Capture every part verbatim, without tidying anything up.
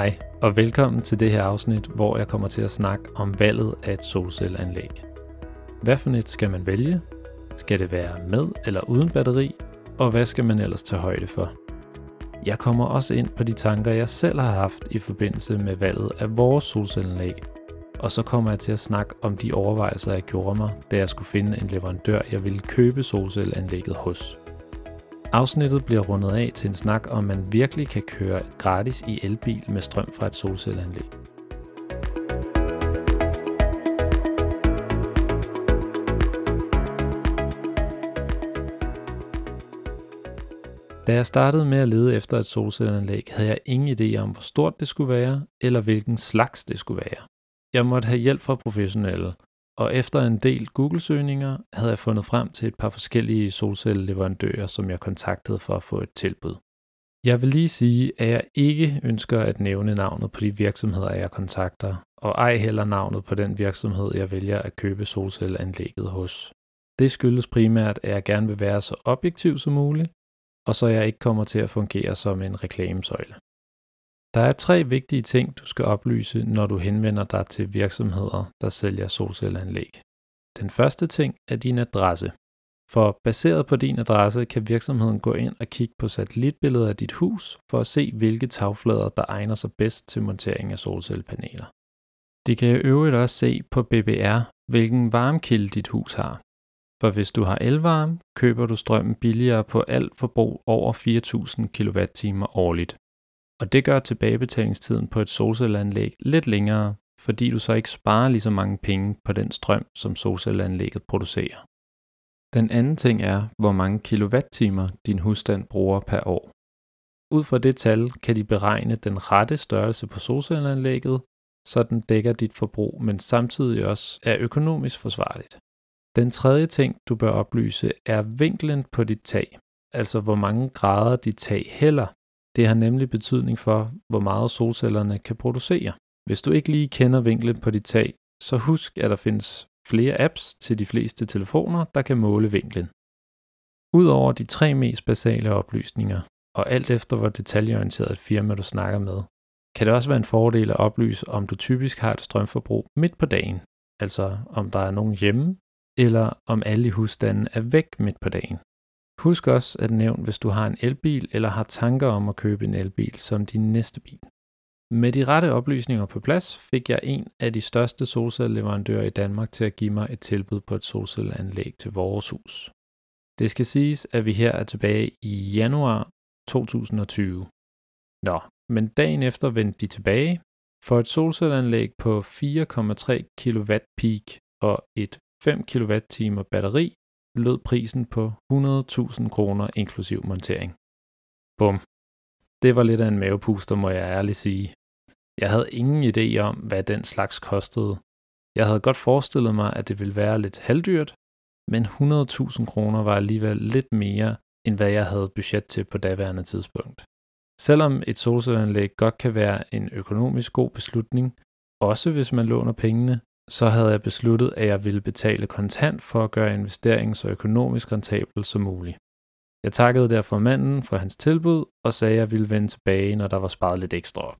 Hej og velkommen til det her afsnit, hvor jeg kommer til at snakke om valget af et solcelleanlæg. Hvad for et skal man vælge? Skal det være med eller uden batteri? Og hvad skal man ellers tage højde for? Jeg kommer også ind på de tanker, jeg selv har haft i forbindelse med valget af vores solcelleanlæg. Og så kommer jeg til at snakke om de overvejelser, jeg gjorde mig, da jeg skulle finde en leverandør, jeg ville købe solcelleanlægget hos. Afsnittet bliver rundet af til en snak om, man virkelig kan køre gratis i elbil med strøm fra et solcelleanlæg. Da jeg startede med at lede efter et solcelleanlæg, havde jeg ingen idé om, hvor stort det skulle være, eller hvilken slags det skulle være. Jeg måtte have hjælp fra professionelle, og efter en del Google-søgninger havde jeg fundet frem til et par forskellige solcelleleverandører, som jeg kontaktede for at få et tilbud. Jeg vil lige sige, at jeg ikke ønsker at nævne navnet på de virksomheder, jeg kontakter, og ej heller navnet på den virksomhed, jeg vælger at købe solcelleanlægget hos. Det skyldes primært, at jeg gerne vil være så objektiv som muligt, og så jeg ikke kommer til at fungere som en reklamesøjle. Der er tre vigtige ting, du skal oplyse, når du henvender dig til virksomheder, der sælger solcelleanlæg. Den første ting er din adresse. For baseret på din adresse kan virksomheden gå ind og kigge på satellitbilleder af dit hus for at se, hvilke tagflader, der egner sig bedst til montering af solcellepaneler. De kan i øvrigt også se på B B R, hvilken varmekilde dit hus har. For hvis du har elvarme, køber du strømmen billigere på alt forbrug over fire tusind kilowatt-timer årligt. Og det gør tilbagebetalingstiden på et solcelleanlæg lidt længere, fordi du så ikke sparer lige så mange penge på den strøm, som solcelleanlægget producerer. Den anden ting er, hvor mange kilowattimer din husstand bruger per år. Ud fra det tal kan de beregne den rette størrelse på solcelleanlægget, så den dækker dit forbrug, men samtidig også er økonomisk forsvarligt. Den tredje ting, du bør oplyse, er vinklen på dit tag, altså hvor mange grader dit tag hælder. Det har nemlig betydning for, hvor meget solcellerne kan producere. Hvis du ikke lige kender vinklen på dit tag, så husk, at der findes flere apps til de fleste telefoner, der kan måle vinklen. Udover de tre mest basale oplysninger, og alt efter hvor detaljeorienteret et firma du snakker med, kan det også være en fordel at oplyse, om du typisk har et strømforbrug midt på dagen, altså om der er nogen hjemme, eller om alle i husstanden er væk midt på dagen. Husk også at nævne, hvis du har en elbil eller har tanker om at købe en elbil som din næste bil. Med de rette oplysninger på plads fik jeg en af de største solcelleleverandører i Danmark til at give mig et tilbud på et solcelleanlæg til vores hus. Det skal siges, at vi her er tilbage i januar tyve tyve. Nå, men dagen efter vendte de tilbage for et solcelleanlæg på fire komma tre kilowatt peak og et fem kilowatt-timer batteri, lød prisen på hundrede tusind kroner inklusiv montering. Bum. Det var lidt af en mavepuster, må jeg ærligt sige. Jeg havde ingen idé om, hvad den slags kostede. Jeg havde godt forestillet mig, at det ville være lidt halvdyrt, men hundrede tusind kroner var alligevel lidt mere, end hvad jeg havde budget til på daværende tidspunkt. Selvom et solcelleanlæg godt kan være en økonomisk god beslutning, også hvis man låner pengene, så havde jeg besluttet, at jeg ville betale kontant for at gøre investeringen så økonomisk rentabel som muligt. Jeg takkede derfor manden for hans tilbud og sagde, at jeg ville vende tilbage, når der var sparet lidt ekstra op.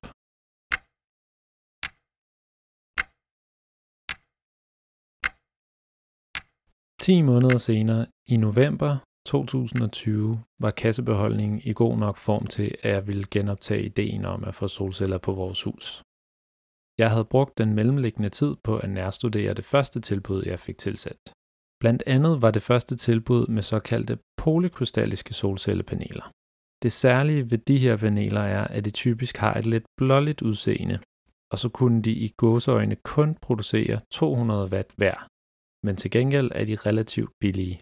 ti måneder senere, i november tyve tyve, var kassebeholdningen i god nok form til, at jeg ville genoptage ideen om at få solceller på vores hus. Jeg havde brugt den mellemliggende tid på at nærstudere det første tilbud, jeg fik tilsendt. Blandt andet var det første tilbud med såkaldte polykrystalliske solcellepaneler. Det særlige ved de her paneler er, at de typisk har et lidt blåligt udseende, og så kunne de i gåseøjne kun producere to hundrede watt hver, men til gengæld er de relativt billige.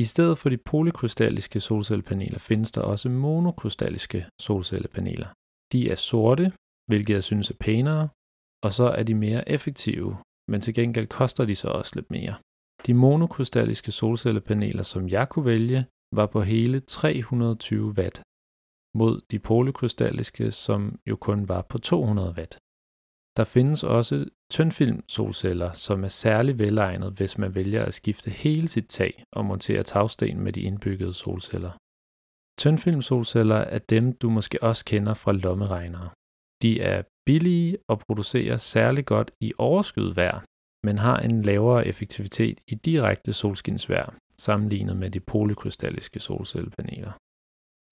I stedet for de polykrystalliske solcellepaneler findes der også monokrystalliske solcellepaneler. De er sorte, hvilket jeg synes er pænere, og så er de mere effektive, men til gengæld koster de så også lidt mere. De monokrystalliske solcellepaneler, som jeg kunne vælge, var på hele tre hundrede og tyve watt, mod de polykrystalliske, som jo kun var på to hundrede watt. Der findes også tyndfilm solceller, som er særlig velegnet, hvis man vælger at skifte hele sit tag og montere tagsten med de indbyggede solceller. Tyndfilm solceller er dem, du måske også kender fra lommeregnere. De er billige og producerer særlig godt i overskyet vejr, men har en lavere effektivitet i direkte solskinsvejr, sammenlignet med de polykrystalliske solcellepaneler.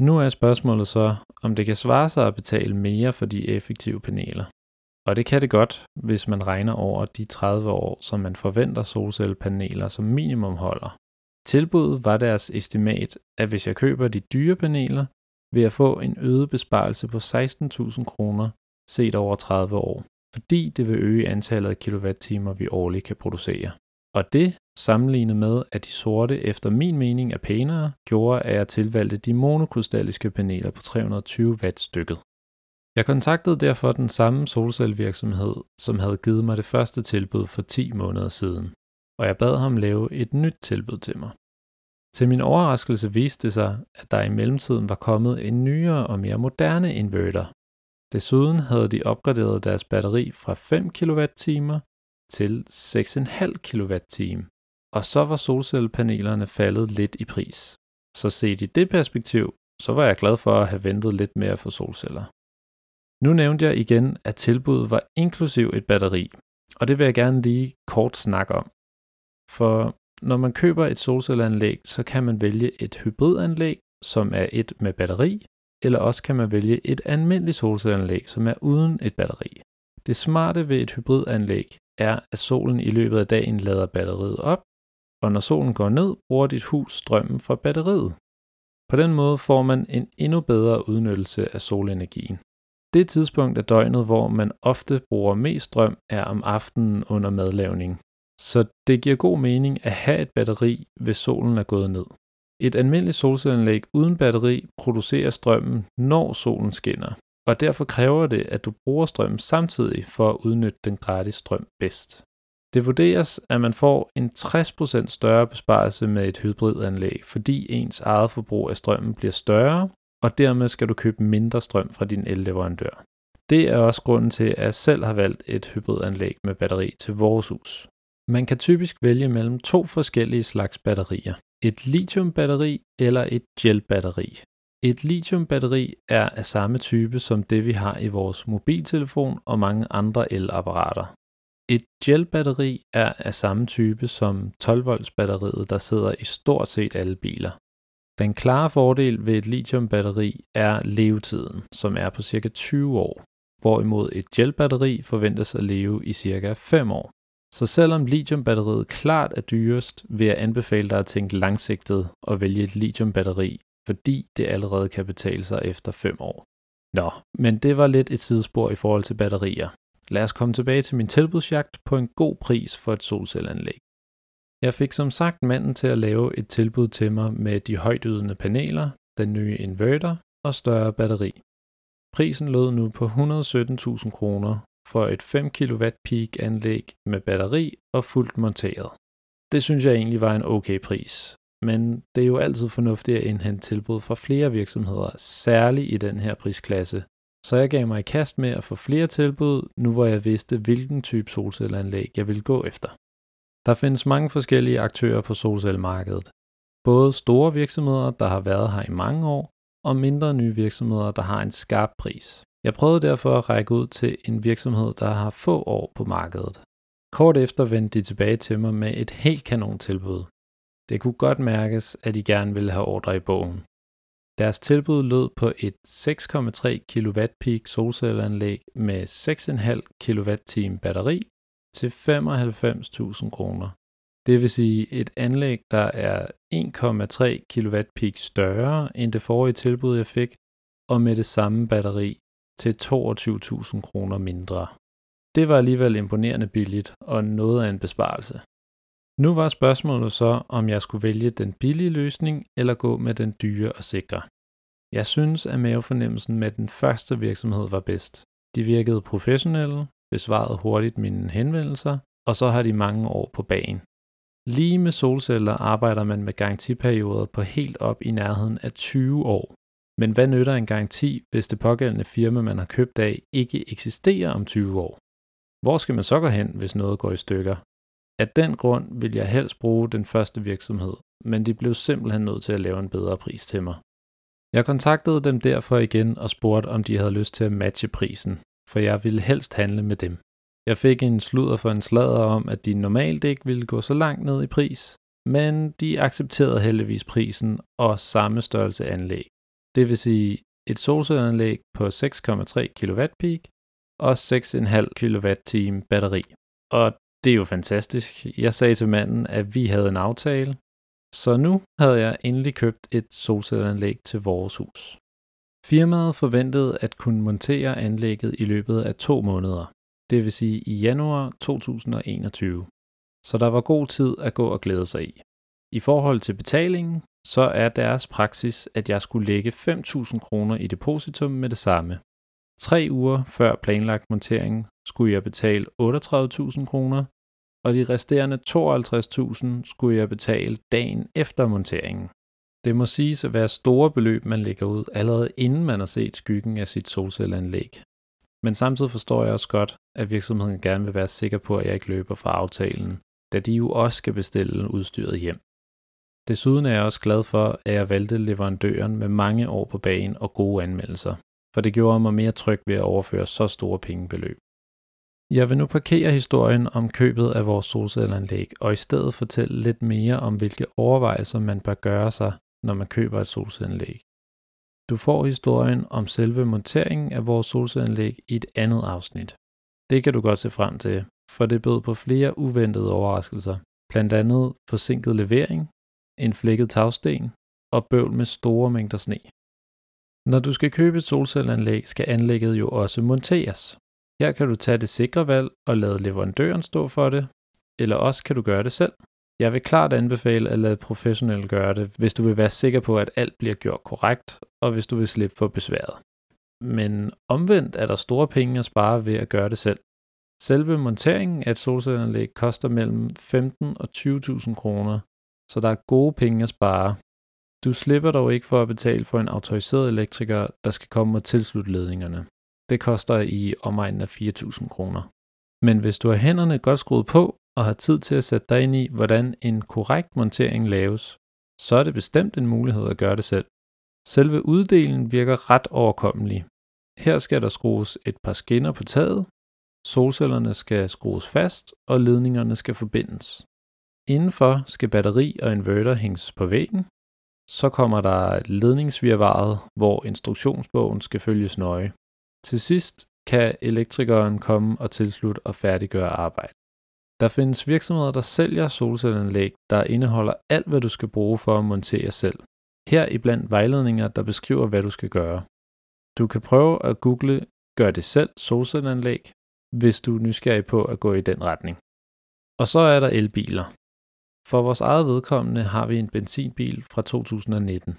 Nu er spørgsmålet så, om det kan svare sig at betale mere for de effektive paneler. Og det kan det godt, hvis man regner over de tredive år, som man forventer solcellepaneler som minimum holder. Tilbuddet var deres estimat, at hvis jeg køber de dyre paneler, vil jeg få en øget besparelse på seksten tusind kroner set over tredive år, fordi det vil øge antallet af kilowattimer, vi årligt kan producere. Og det, sammenlignet med, at de sorte efter min mening er pænere, gjorde, at jeg tilvalgte de monokrystalliske paneler på tre hundrede og tyve watt stykket. Jeg kontaktede derfor den samme solcellevirksomhed, som havde givet mig det første tilbud for ti måneder siden, og jeg bad ham lave et nyt tilbud til mig. Til min overraskelse viste det sig, at der i mellemtiden var kommet en nyere og mere moderne inverter. Desuden havde de opgraderet deres batteri fra fem kilowatt-timer til seks komma fem kilowatt-timer, og så var solcellepanelerne faldet lidt i pris. Så set i det perspektiv, så var jeg glad for at have ventet lidt mere for solceller. Nu nævnte jeg igen, at tilbuddet var inklusiv et batteri, og det vil jeg gerne lige kort snakke om. For når man køber et solcelleanlæg, så kan man vælge et hybridanlæg, som er et med batteri, eller også kan man vælge et almindeligt solcelleanlæg, som er uden et batteri. Det smarte ved et hybridanlæg er, at solen i løbet af dagen lader batteriet op, og når solen går ned, bruger dit hus strømmen fra batteriet. På den måde får man en endnu bedre udnyttelse af solenergien. Det tidspunkt af døgnet, hvor man ofte bruger mest strøm, er om aftenen under madlavning. Så det giver god mening at have et batteri, hvis solen er gået ned. Et almindeligt solcelleanlæg uden batteri producerer strømmen, når solen skinner, og derfor kræver det, at du bruger strømmen samtidig for at udnytte den gratis strøm bedst. Det vurderes, at man får en tres procent større besparelse med et hybridanlæg, fordi ens eget forbrug af strømmen bliver større, og dermed skal du købe mindre strøm fra din elleverandør. Det er også grunden til, at jeg selv har valgt et hybridanlæg med batteri til vores hus. Man kan typisk vælge mellem to forskellige slags batterier. Et lithiumbatteri eller et gelbatteri. Et lithiumbatteri er af samme type som det, vi har i vores mobiltelefon og mange andre elapparater. Et gelbatteri er af samme type som tolv volts batteriet, der sidder i stort set alle biler. Den klare fordel ved et lithiumbatteri er levetiden, som er på ca. tyve år, hvorimod et gelbatteri forventes at leve i ca. fem år. Så selvom lithiumbatteriet klart er dyrest, vil jeg anbefale dig at tænke langsigtet og vælge et lithiumbatteri, fordi det allerede kan betale sig efter fem år. Nå, men det var lidt et sidespor i forhold til batterier. Lad os komme tilbage til min tilbudsjagt på en god pris for et solcelleanlæg. Jeg fik som sagt manden til at lave et tilbud til mig med de højtydende paneler, den nye inverter og større batteri. Prisen lød nu på et hundrede og sytten tusind kroner for et fem kilowatt peak anlæg med batteri og fuldt monteret. Det synes jeg egentlig var en okay pris, men det er jo altid fornuftigt at indhente tilbud fra flere virksomheder, særligt i den her prisklasse. Så jeg gav mig i kast med at få flere tilbud, nu hvor jeg vidste, hvilken type solcelleanlæg jeg ville gå efter. Der findes mange forskellige aktører på solcellemarkedet. Både store virksomheder, der har været her i mange år, og mindre nye virksomheder, der har en skarp pris. Jeg prøvede derfor at række ud til en virksomhed, der har få år på markedet. Kort efter vendte de tilbage til mig med et helt kanon tilbud. Det kunne godt mærkes, at de gerne ville have ordre i bogen. Deres tilbud lød på et seks komma tre kilowatt peak solcelleanlæg med seks komma fem kilowatt timer batteri til femoghalvfems tusind kroner. Det vil sige et anlæg, der er en komma tre kilowatt peak større end det forrige tilbud, jeg fik, og med det samme batteri til toogtyve tusind kroner mindre. Det var alligevel imponerende billigt og noget af en besparelse. Nu var spørgsmålet så, om jeg skulle vælge den billige løsning eller gå med den dyre og sikre. Jeg synes, at mavefornemmelsen med den første virksomhed var bedst. De virkede professionelle, besvarede hurtigt mine henvendelser, og så har de mange år på bagen. Lige med solceller arbejder man med garantiperioder på helt op i nærheden af tyve år. Men hvad nytter en garanti, hvis det pågældende firma, man har købt af, ikke eksisterer om tyve år? Hvor skal man så gå hen, hvis noget går i stykker? Af den grund vil jeg helst bruge den første virksomhed, men de blev simpelthen nødt til at lave en bedre pris til mig. Jeg kontaktede dem derfor igen og spurgte, om de havde lyst til at matche prisen, for jeg ville helst handle med dem. Jeg fik en sludder for en sladder om, at de normalt ikke ville gå så langt ned i pris, men de accepterede heldigvis prisen og samme størrelse anlæg. Det vil sige et solcelleanlæg på seks komma tre kilowatt peak og seks komma fem kilowatt time batteri. Og det er jo fantastisk. Jeg sagde til manden, at vi havde en aftale, så nu havde jeg endelig købt et solcelleanlæg til vores hus. Firmaet forventede at kunne montere anlægget i løbet af to måneder, det vil sige i januar to tusind og enogtyve. Så der var god tid at gå og glæde sig i. I forhold til betalingen, så er deres praksis, at jeg skulle lægge fem tusind kroner i depositum med det samme. Tre uger før planlagt monteringen skulle jeg betale otteogtredive tusind kroner, og de resterende tooghalvtreds tusind skulle jeg betale dagen efter monteringen. Det må siges at være store beløb, man lægger ud, allerede inden man har set skyggen af sit solcelleanlæg. Men samtidig forstår jeg også godt, at virksomheden gerne vil være sikker på, at jeg ikke løber fra aftalen, da de jo også skal bestille udstyret hjem. Desuden er jeg også glad for, at jeg valgte leverandøren med mange år på bagen og gode anmeldelser, for det gjorde mig mere tryg ved at overføre så store pengebeløb. Jeg vil nu parkere historien om købet af vores solcelleanlæg og i stedet fortælle lidt mere om, hvilke overvejelser man bør gøre sig, når man køber et solcelleanlæg. Du får historien om selve monteringen af vores solcelleanlæg i et andet afsnit. Det kan du godt se frem til, for det bød på flere uventede overraskelser, blandt andet forsinket levering, en flækket tagsten og bøvl med store mængder sne. Når du skal købe et solcelleanlæg, skal anlægget jo også monteres. Her kan du tage det sikre valg og lade leverandøren stå for det, eller også kan du gøre det selv. Jeg vil klart anbefale at lade professionelle gøre det, hvis du vil være sikker på, at alt bliver gjort korrekt, og hvis du vil slippe for besværet. Men omvendt er der store penge at spare ved at gøre det selv. Selve monteringen af et solcelleanlæg koster mellem femten og tyve tusind kroner, så der er gode penge at spare. Du slipper dog ikke for at betale for en autoriseret elektriker, der skal komme og tilslutte ledningerne. Det koster i omegnen af fire tusind kroner. Men hvis du har hænderne godt skruet på og har tid til at sætte dig ind i, hvordan en korrekt montering laves, så er det bestemt en mulighed at gøre det selv. Selve uddelen virker ret overkommelig. Her skal der skrues et par skinner på taget, solcellerne skal skrues fast, og ledningerne skal forbindes. Indenfor skal batteri og inverter hænges på væggen. Så kommer der ledningsvirvaret, hvor instruktionsbogen skal følges nøje. Til sidst kan elektrikeren komme og tilslutte og færdiggøre arbejdet. Der findes virksomheder, der sælger solcelleanlæg, der indeholder alt, hvad du skal bruge for at montere selv. Her iblandt vejledninger, der beskriver, hvad du skal gøre. Du kan prøve at google "gør det selv solcelleanlæg", hvis du er nysgerrig på at gå i den retning. Og så er der elbiler. For vores eget vedkommende har vi en benzinbil fra to tusind og nitten,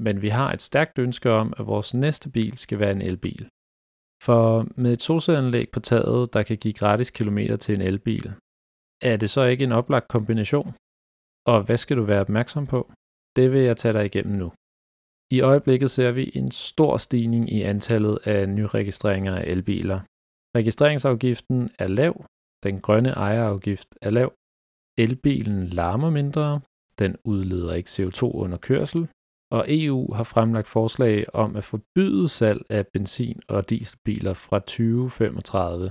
men vi har et stærkt ønske om, at vores næste bil skal være en elbil. For med et solcelleanlæg på taget, der kan give gratis kilometer til en elbil, er det så ikke en oplagt kombination? Og hvad skal du være opmærksom på? Det vil jeg tage dig igennem nu. I øjeblikket ser vi en stor stigning i antallet af nyregistreringer af elbiler. Registreringsafgiften er lav, den grønne ejerafgift er lav, elbilen larmer mindre, den udleder ikke C O to under kørsel, og E U har fremlagt forslag om at forbyde salg af benzin- og dieselbiler fra tyve femogtredive.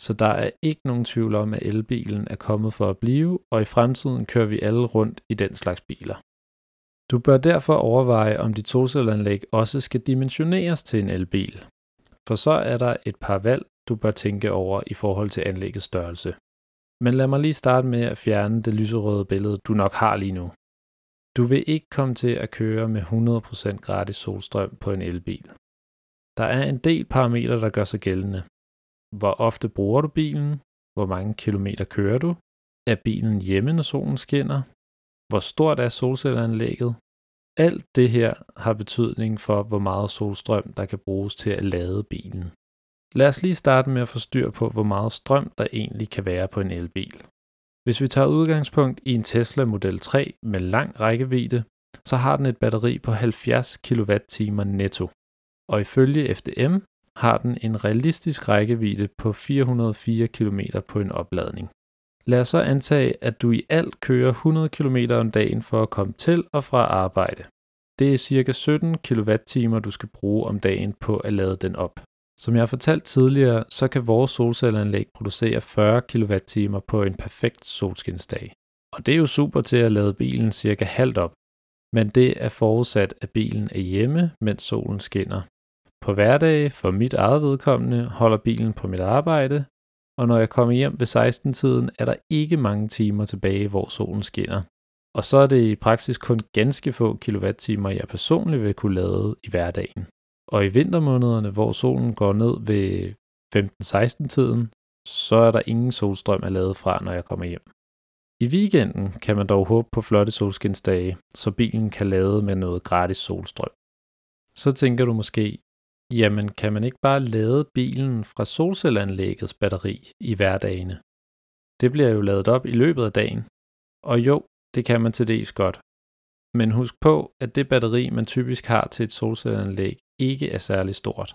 Så der er ikke nogen tvivl om, at elbilen er kommet for at blive, og i fremtiden kører vi alle rundt i den slags biler. Du bør derfor overveje, om dit solcelleanlæg også skal dimensioneres til en elbil. For så er der et par valg, du bør tænke over i forhold til anlæggets størrelse. Men lad mig lige starte med at fjerne det lyserøde billede, du nok har lige nu. Du vil ikke komme til at køre med hundrede procent gratis solstrøm på en elbil. Der er en del parametre, der gør sig gældende. Hvor ofte bruger du bilen? Hvor mange kilometer kører du? Er bilen hjemme, når solen skinner? Hvor stort er solcelleanlægget? Alt det her har betydning for, hvor meget solstrøm, der kan bruges til at lade bilen. Lad os lige starte med at få styr på, hvor meget strøm der egentlig kan være på en elbil. Hvis vi tager udgangspunkt i en Tesla Model tre med lang rækkevidde, så har den et batteri på halvfjerds kilowatt timer netto. Og ifølge F D M har den en realistisk rækkevidde på fire hundrede og fire kilometer på en opladning. Lad os så antage, at du i alt kører hundrede kilometer om dagen for at komme til og fra arbejde. Det er ca. sytten kilowatt timer, du skal bruge om dagen på at lade den op. Som jeg har fortalt tidligere, så kan vores solcelleranlæg producere fyrre kilowatt-timer på en perfekt solskinsdag. Og det er jo super til at lade bilen cirka halvt op, men det er forudsat, at bilen er hjemme, mens solen skinner. På hverdage for mit eget vedkommende holder bilen på mit arbejde, og når jeg kommer hjem ved seksten-tiden, er der ikke mange timer tilbage, hvor solen skinner. Og så er det i praksis kun ganske få kilowatt-timer, jeg personligt vil kunne lade i hverdagen. Og i vintermånederne, hvor solen går ned ved femten-seksten-tiden, så er der ingen solstrøm at lade fra, når jeg kommer hjem. I weekenden kan man dog håbe på flotte solskinsdage, så bilen kan lade med noget gratis solstrøm. Så tænker du måske, jamen kan man ikke bare lade bilen fra solcelleanlæggets batteri i hverdagene? Det bliver jo ladet op i løbet af dagen. Og jo, det kan man til dels godt. Men husk på, at det batteri, man typisk har til et solcelleanlæg, ikke er særlig stort.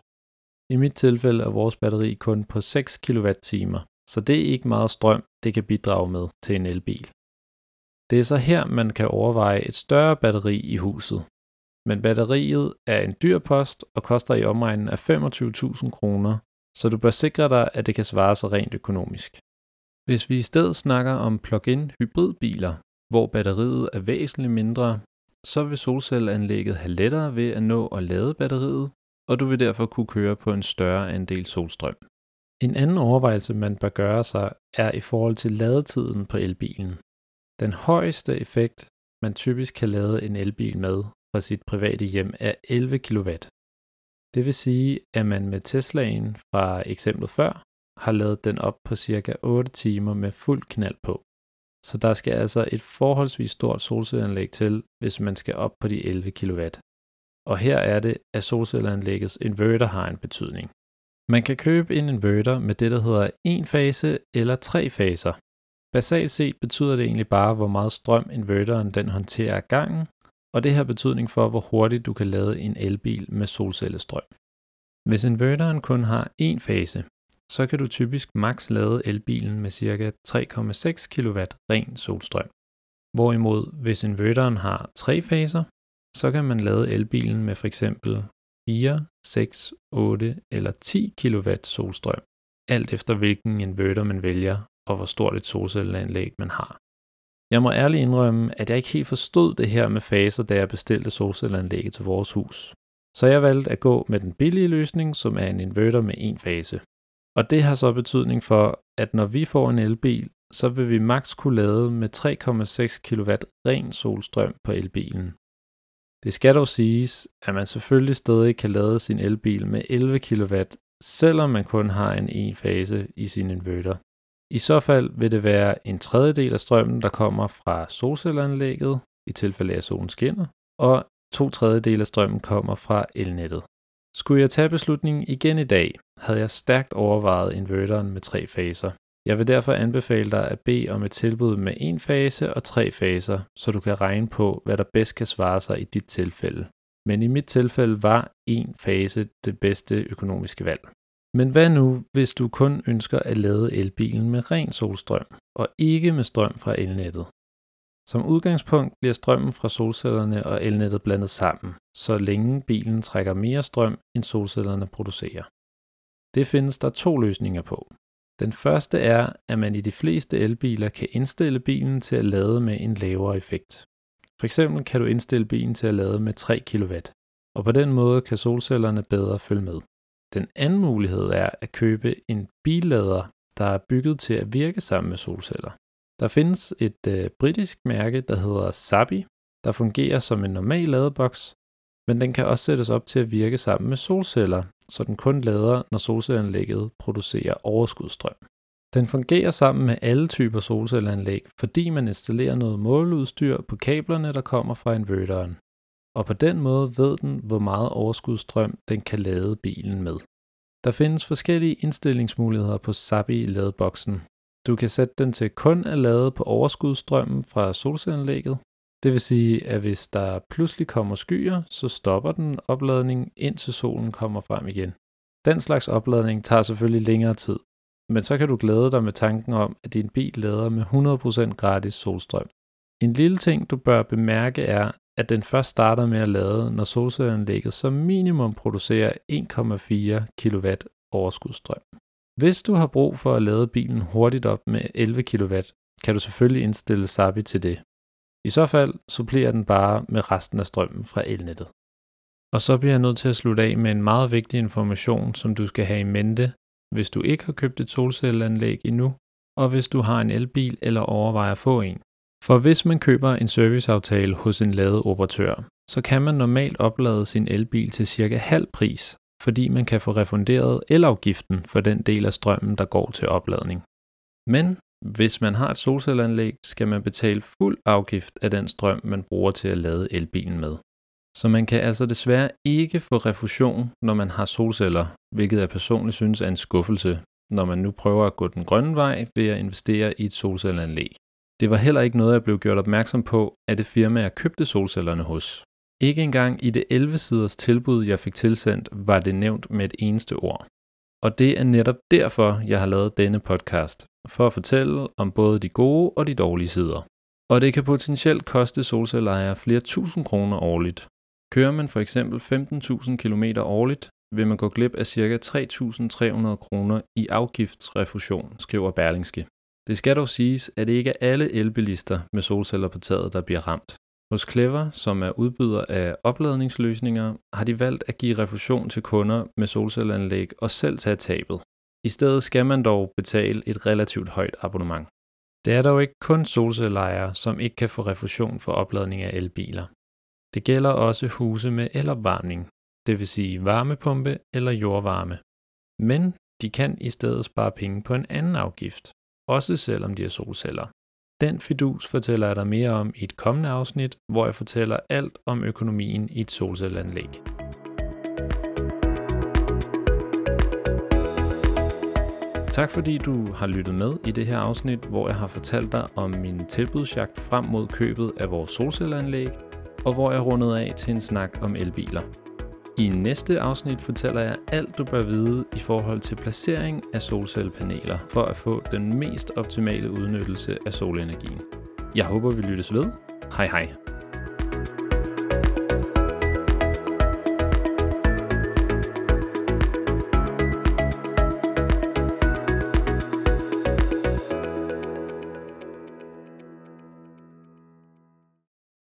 I mit tilfælde er vores batteri kun på seks kilowatt-timer, så det er ikke meget strøm, det kan bidrage med til en elbil. Det er så her, man kan overveje et større batteri i huset. Men batteriet er en dyr post og koster i omegnen af femogtyve tusind kroner, så du bør sikre dig, at det kan svare sig rent økonomisk. Hvis vi i stedet snakker om plug-in hybridbiler, hvor batteriet er væsentligt mindre, så vil solcelleanlægget have lettere ved at nå at lade batteriet, og du vil derfor kunne køre på en større andel solstrøm. En anden overvejelse, man bør gøre sig, er i forhold til ladetiden på elbilen. Den højeste effekt, man typisk kan lade en elbil med fra sit private hjem, er elleve kilowatt. Det vil sige, at man med Teslaen fra eksemplet før, har ladet den op på cirka otte timer med fuld knald på. Så der skal altså et forholdsvis stort solcelleanlæg til, hvis man skal op på de elleve kilowatt. Og her er det, at solcelleanlæggets inverter har en betydning. Man kan købe en inverter med det, der hedder en fase eller tre faser. Basalt set betyder det egentlig bare, hvor meget strøm inverteren den håndterer ad gangen, og det har betydning for, hvor hurtigt du kan lade en elbil med solcellestrøm. Hvis inverteren kun har en fase, så kan du typisk maks lade elbilen med ca. tre komma seks kilowatt ren solstrøm. Hvorimod, hvis inverteren har tre faser, så kan man lade elbilen med f.eks. fire, seks, otte eller ti kilowatt solstrøm, alt efter hvilken inverter man vælger og hvor stort et solcelleanlæg man har. Jeg må ærligt indrømme, at jeg ikke helt forstod det her med faser, da jeg bestilte solcelleanlægget til vores hus. Så jeg valgte at gå med den billige løsning, som er en inverter med en fase. Og det har så betydning for, at når vi får en elbil, så vil vi maks kunne lade med tre komma seks kilowatt ren solstrøm på elbilen. Det skal dog siges, at man selvfølgelig stadig kan lade sin elbil med elleve kilowatt, selvom man kun har en en fase i sin inverter. I så fald vil det være en tredjedel af strømmen, der kommer fra solcelleanlægget, i tilfælde af at solen skinner, og to tredjedel af strømmen kommer fra elnettet. Skulle jeg tage beslutningen igen i dag, havde jeg stærkt overvejet inverteren med tre faser. Jeg vil derfor anbefale dig at bede om et tilbud med en fase og tre faser, så du kan regne på, hvad der bedst kan svare sig i dit tilfælde. Men i mit tilfælde var en fase det bedste økonomiske valg. Men hvad nu, hvis du kun ønsker at lade elbilen med ren solstrøm, og ikke med strøm fra elnettet? Som udgangspunkt bliver strømmen fra solcellerne og elnettet blandet sammen, så længe bilen trækker mere strøm, end solcellerne producerer. Det findes der to løsninger på. Den første er, at man i de fleste elbiler kan indstille bilen til at lade med en lavere effekt. For eksempel kan du indstille bilen til at lade med tre kilowatt, og på den måde kan solcellerne bedre følge med. Den anden mulighed er at købe en billader, der er bygget til at virke sammen med solceller. Der findes et øh, britisk mærke, der hedder Zappi, der fungerer som en normal ladeboks, men den kan også sættes op til at virke sammen med solceller, så den kun lader, når solcelleanlægget producerer overskudsstrøm. Den fungerer sammen med alle typer solcelleanlæg, fordi man installerer noget måleudstyr på kablerne, der kommer fra inverteren. Og på den måde ved den, hvor meget overskudsstrøm den kan lade bilen med. Der findes forskellige indstillingsmuligheder på Zappi-ladeboksen. Du kan sætte den til kun at lade på overskudsstrømmen fra solcelleanlægget. Det vil sige, at hvis der pludselig kommer skyer, så stopper den opladning, indtil solen kommer frem igen. Den slags opladning tager selvfølgelig længere tid, men så kan du glæde dig med tanken om, at din bil lader med hundrede procent gratis solstrøm. En lille ting, du bør bemærke, er, at den først starter med at lade, når solcelleanlægget som minimum producerer en komma fire kilowatt overskudsstrøm. Hvis du har brug for at lade bilen hurtigt op med elleve kilowatt, kan du selvfølgelig indstille Zappi til det. I så fald supplerer den bare med resten af strømmen fra elnettet. Og så bliver jeg nødt til at slutte af med en meget vigtig information, som du skal have i mente, hvis du ikke har købt et solcelleanlæg endnu, og hvis du har en elbil eller overvejer at få en. For hvis man køber en serviceaftale hos en ladeoperatør, så kan man normalt oplade sin elbil til cirka halv pris, fordi man kan få refunderet elafgiften for den del af strømmen, der går til opladning. Men hvis man har et solcelleanlæg, skal man betale fuld afgift af den strøm, man bruger til at lade elbilen med. Så man kan altså desværre ikke få refusion, når man har solceller, hvilket jeg personligt synes er en skuffelse, når man nu prøver at gå den grønne vej ved at investere i et solcelleanlæg. Det var heller ikke noget, jeg blev gjort opmærksom på af det firma, jeg købte solcellerne hos. Ikke engang i det elleve siders tilbud, jeg fik tilsendt, var det nævnt med et eneste ord. Og det er netop derfor, jeg har lavet denne podcast, for at fortælle om både de gode og de dårlige sider. Og det kan potentielt koste solcellerejere flere tusind kroner årligt. Kører man for eksempel femten tusind kilometer årligt, vil man gå glip af ca. tre tusind tre hundrede kroner i afgiftsrefusion, skriver Berlingske. Det skal dog siges, at det ikke er alle elbilister med solceller på taget, der bliver ramt. Hos Clever, som er udbyder af opladningsløsninger, har de valgt at give refusion til kunder med solcelleanlæg og selv tage tabet. I stedet skal man dog betale et relativt højt abonnement. Det er dog ikke kun solcelleejere, som ikke kan få refusion for opladning af elbiler. Det gælder også huse med elopvarmning, det vil sige varmepumpe eller jordvarme. Men de kan i stedet spare penge på en anden afgift, også selvom de er solceller. Den fidus fortæller jeg dig mere om i et kommende afsnit, hvor jeg fortæller alt om økonomien i et solcelleanlæg. Tak fordi du har lyttet med i det her afsnit, hvor jeg har fortalt dig om min tilbudsjagt frem mod købet af vores solcelleanlæg, og hvor jeg rundede af til en snak om elbiler. I næste afsnit fortæller jeg alt du bør vide i forhold til placering af solcellepaneler for at få den mest optimale udnyttelse af solenergien. Jeg håber vi lyttes ved. Hej hej.